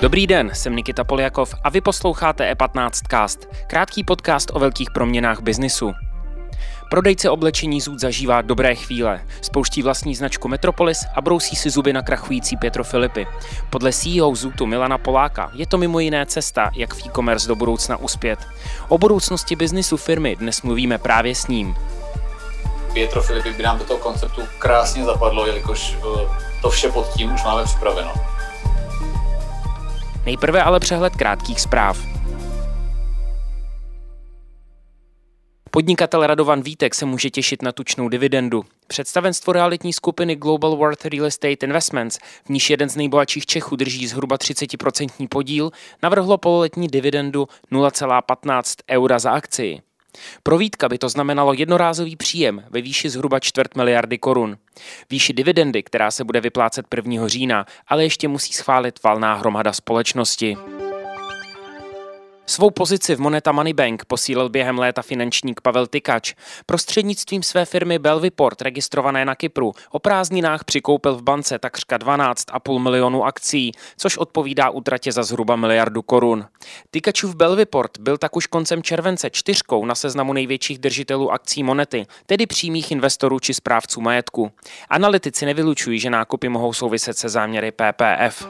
Dobrý den, jsem Nikita Poljakov a vy posloucháte E15 Cast, krátký podcast o velkých proměnách biznisu. Prodejce oblečení Zoot zažívá dobré chvíle, spouští vlastní značku Metropolis a brousí si zuby na krachující Pietro Filipi. Podle CEO Zootu Milana Poláka je to mimo jiné cesta, jak v e-commerce do budoucna uspět. O budoucnosti biznisu firmy dnes mluvíme právě s ním. Pietro Filipi by nám do toho konceptu krásně zapadlo, jelikož to vše pod tím už máme připraveno. Nejprve ale přehled krátkých zpráv. Podnikatel Radovan Vítek se může těšit na tučnou dividendu. Představenstvo realitní skupiny Global Worth Real Estate Investments, v níž jeden z nejbohatších Čechů drží zhruba 30% podíl, navrhlo pololetní dividendu 0,15 eura za akcii. Pro Vítka by to znamenalo jednorázový příjem ve výši zhruba 250 000 000 korun. Výši dividendy, která se bude vyplácet 1. října, ale ještě musí schválit valná hromada společnosti. Svou pozici v Moneta Money Bank posílil během léta finančník Pavel Tykač. Prostřednictvím své firmy Belviport, registrované na Kypru, o prázdninách přikoupil v bance takřka 12,5 milionů akcií, což odpovídá útratě za zhruba 1 000 000 000 korun. Tykačův Belviport byl tak už koncem července 4 na seznamu největších držitelů akcí Monety, tedy přímých investorů či správců majetku. Analytici nevylučují, že nákupy mohou souviset se záměry PPF.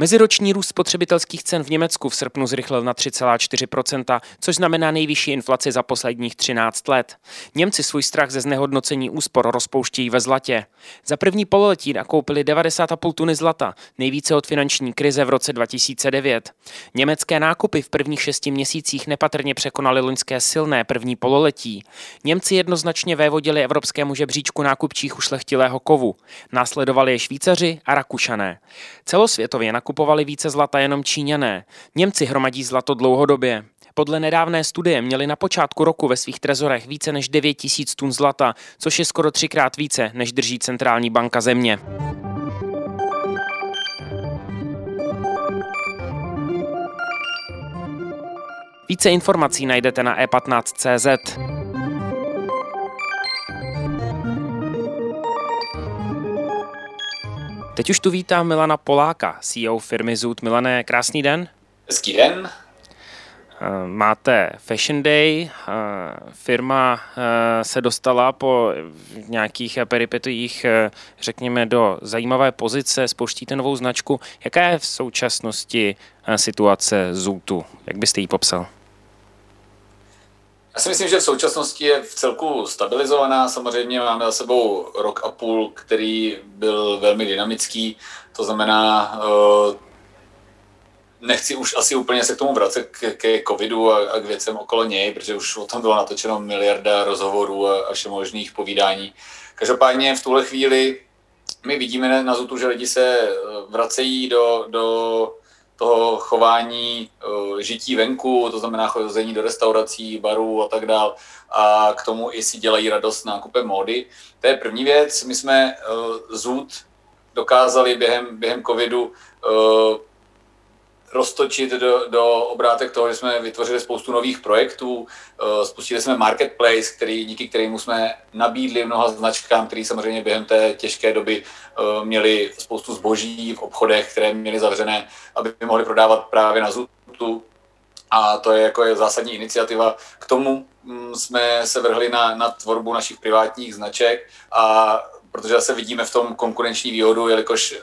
Meziroční růst spotřebitelských cen v Německu v srpnu zrychlil na 3,4%, což znamená nejvyšší inflaci za posledních 13 let. Němci svůj strach ze znehodnocení úspor rozpouštějí ve zlatě. Za první pololetí nakoupili 90,5 tuny zlata, nejvíce od finanční krize v roce 2009. Německé nákupy v prvních 6 měsících nepatrně překonaly loňské silné první pololetí. Němci jednoznačně vévodili evropskému žebříčku nákupčích ušlechtilého kovu. Následovali je Švýcaři a Rakušané. Celosvětově nakupovali více zlata jenom Číňané. Němci hromadí zlato dlouhodobě. Podle nedávné studie měli na počátku roku ve svých trezorech více než 9 000 tun zlata, což je skoro 3x více, než drží centrální banka země. Více informací najdete na e15.cz. Teď už tu vítám Milana Poláka, CEO firmy Zoot. Milané, krásný den. Hezký den. Máte Fashion Day, firma se dostala po nějakých peripetiích, řekněme, do zajímavé pozice, spouštíte novou značku. Jaká je v současnosti situace Zootu? Jak byste ji popsal? Já si myslím, že v současnosti je v celku stabilizovaná. Samozřejmě máme za sebou 1,5 roku, který byl velmi dynamický. To znamená, nechci už asi úplně se k tomu vracet ke covidu a k věcem okolo něj, protože už o tom bylo natočeno miliarda rozhovorů a všemožných povídání. Každopádně v tuhle chvíli my vidíme na Zootu, že lidi se vracejí do toho chování, žití venku, to znamená chození do restaurací, barů a tak dál. A k tomu i si dělají radost nákupem módy. To je první věc. My jsme Zoot dokázali během covidu roztočit do obrátek toho, že jsme vytvořili spoustu nových projektů. Spustili jsme marketplace, díky kterému jsme nabídli mnoha značkám, které samozřejmě během té těžké doby měli spoustu zboží v obchodech, které měly zavřené, aby mohli prodávat právě na Zootu. A to je jako zásadní iniciativa. K tomu jsme se vrhli na tvorbu našich privátních značek, a protože zase vidíme v tom konkurenční výhodu, jelikož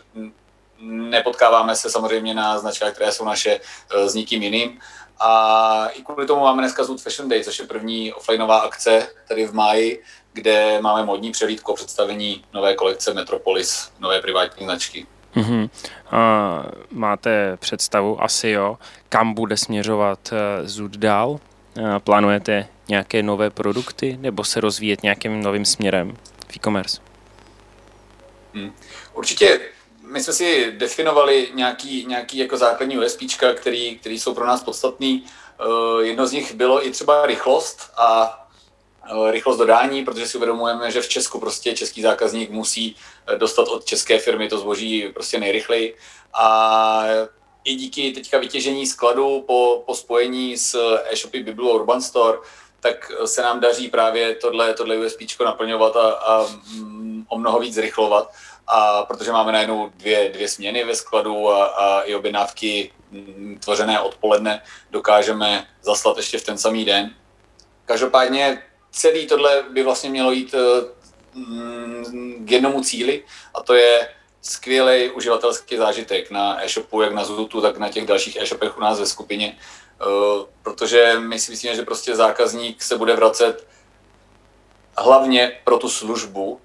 nepotkáváme se samozřejmě na značkách, které jsou naše, s nikým jiným. A i kvůli tomu máme dneska Zoot Fashion Day, což je první offlineová akce tady v máji, kde máme modní přehlídku a představení nové kolekce Metropolis, nové privátní značky. Mm-hmm. Máte představu asi, jo, kam bude směřovat Zoot dál? Plánujete nějaké nové produkty nebo se rozvíjet nějakým novým směrem v e-commerce? Určitě. My jsme si definovali nějaký jako základní USPčka, který jsou pro nás podstatný. Jedno z nich bylo i třeba rychlost a rychlost dodání, protože si uvědomujeme, že v Česku prostě český zákazník musí dostat od české firmy to zboží prostě nejrychleji. A i díky teďka vytěžení skladu po spojení s e-shopy Bibliou Urban Store, tak se nám daří právě tohle USPčko naplňovat a o mnoho víc zrychlovat. A protože máme najednou dvě směny ve skladu a i objednávky tvořené odpoledne dokážeme zaslat ještě v ten samý den. Každopádně celý tohle by vlastně mělo jít k jednomu cíli, a to je skvělý uživatelský zážitek na e-shopu, jak na Zootu, tak na těch dalších e-shopech u nás ve skupině. Protože my si myslíme, že prostě zákazník se bude vracet hlavně pro tu službu.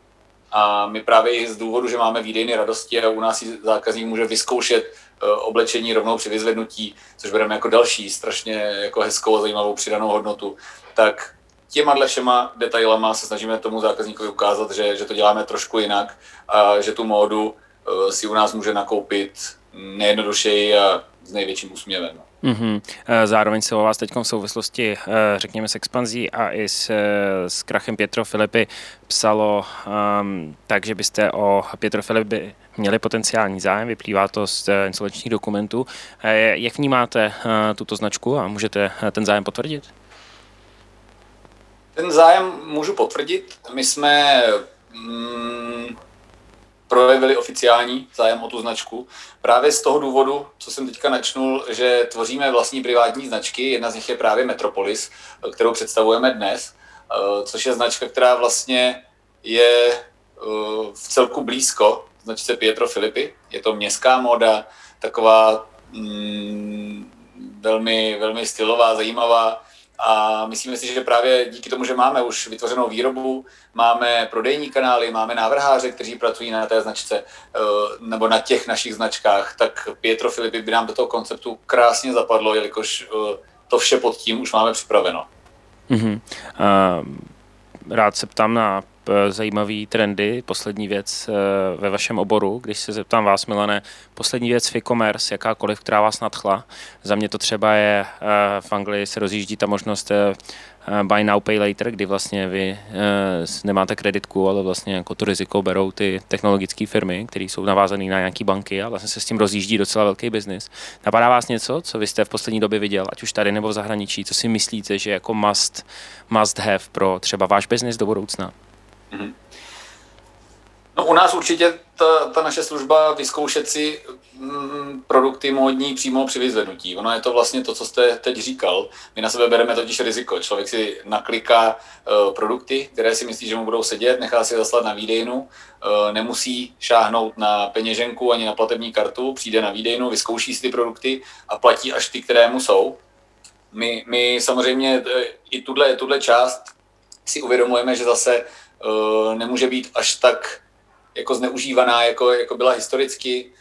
A my právě i z důvodu, že máme výdejny radosti a u nás zákazník může vyzkoušet oblečení rovnou při vyzvednutí, což bereme jako další strašně jako hezkou a zajímavou přidanou hodnotu, tak těma všema detailama se snažíme tomu zákazníkovi ukázat, že to děláme trošku jinak a že tu módu si u nás může nakoupit nejjednodušeji a s největším úsměvem. Mm-hmm. Zároveň se o vás teď v souvislosti, řekněme, s expanzí a i s krachem Pietro Filipi psalo tak, že byste o Pietro Filipi měli potenciální zájem, vyplývá to z insolvenčních dokumentů. Jak vnímáte tuto značku a můžete ten zájem potvrdit? Ten zájem můžu potvrdit. My jsme projevili oficiální zájem o tu značku. Právě z toho důvodu, co jsem teďka načnul, že tvoříme vlastní privátní značky, jedna z nich je právě Metropolis, kterou představujeme dnes, což je značka, která vlastně je v celku blízko značce Pietro Filipi. Je to městská móda, taková velmi, velmi stylová, zajímavá. A myslíme si, že právě díky tomu, že máme už vytvořenou výrobu, máme prodejní kanály, máme návrháře, kteří pracují na té značce nebo na těch našich značkách, tak Pietro Filipi by nám do toho konceptu krásně zapadlo, jelikož to vše pod tím už máme připraveno. Mm-hmm. Rád se ptám na zajímavý trendy, poslední věc ve vašem oboru. Když se zeptám vás, Milane, poslední věc v e-commerce, jakákoliv, která vás nadchla. Za mě to třeba je, v Anglii se rozjíždí ta možnost buy now, pay later, kdy vlastně vy nemáte kreditku, ale vlastně jako to riziko berou ty technologické firmy, které jsou navázané na nějaké banky a vlastně se s tím rozjíždí docela velký biznis. Napadá vás něco, co vy jste v poslední době viděl, ať už tady nebo v zahraničí, co si myslíte, že jako must have pro třeba váš biznis do budoucna? No, u nás určitě ta naše služba vyzkoušet si produkty módní přímo při vyzvednutí. Ono je to vlastně to, co jste teď říkal. My na sebe bereme totiž riziko. Člověk si nakliká produkty, které si myslí, že mu budou sedět, nechá si je zaslat na výdejnu, nemusí šáhnout na peněženku ani na platební kartu, přijde na výdejnu, vyzkouší si ty produkty a platí až ty, které mu jsou. My samozřejmě i tuhle část si uvědomujeme, že zase nemůže být až tak jako zneužívaná, jako byla historicky,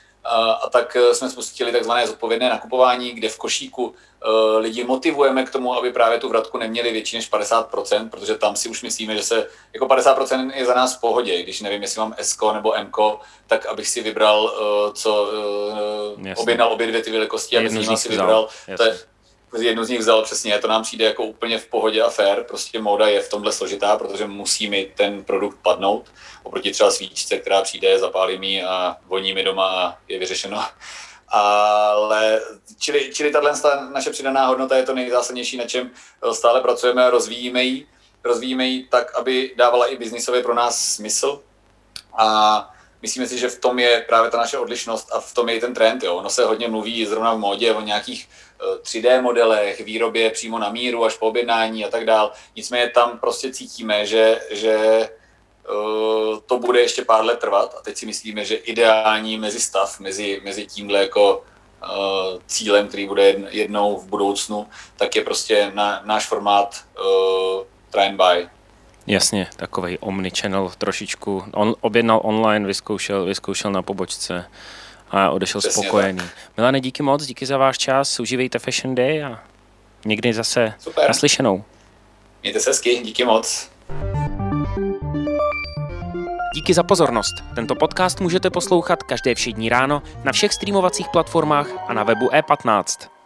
a tak jsme spustili takzvané zodpovědné nakupování, kde v košíku lidi motivujeme k tomu, aby právě tu vratku neměli větší než 50%, protože tam si už myslíme, že se jako 50% je za nás v pohodě, když nevím, jestli mám S-ko nebo M-ko, tak abych si vybral, objednal obě dvě ty velikosti, aby si vybral. Jednu z nich vzal, přesně, to nám přijde jako úplně v pohodě a fair, prostě móda je v tomhle složitá, protože musí mi ten produkt padnout, oproti třeba svíčce, která přijde, zapálím ji a voní mi doma a je vyřešeno. Ale čili tato naše přidaná hodnota je to nejzásadnější, na čem stále pracujeme, rozvíjíme ji tak, aby dávala i biznisově pro nás smysl. A myslíme si, že v tom je právě ta naše odlišnost a v tom je i ten trend. Jo. Ono se hodně mluví zrovna v módě o nějakých 3D modelech, výrobě přímo na míru až po objednání a tak dál. Nicméně tam prostě cítíme, že to bude ještě pár let trvat a teď si myslíme, že ideální mezistav mezi tímhle jako cílem, který bude jednou v budoucnu, tak je prostě náš formát try and buy. Jasně, takovej omnichannel trošičku. On objednal online, vyzkoušel na pobočce a odešel přesně spokojený. Tak. Milane, díky moc, díky za váš čas, užívejte Fashion Day a někdy zase super. Naslyšenou. Mějte se hezky, díky moc. Díky za pozornost. Tento podcast můžete poslouchat každé všední ráno na všech streamovacích platformách a na webu E15.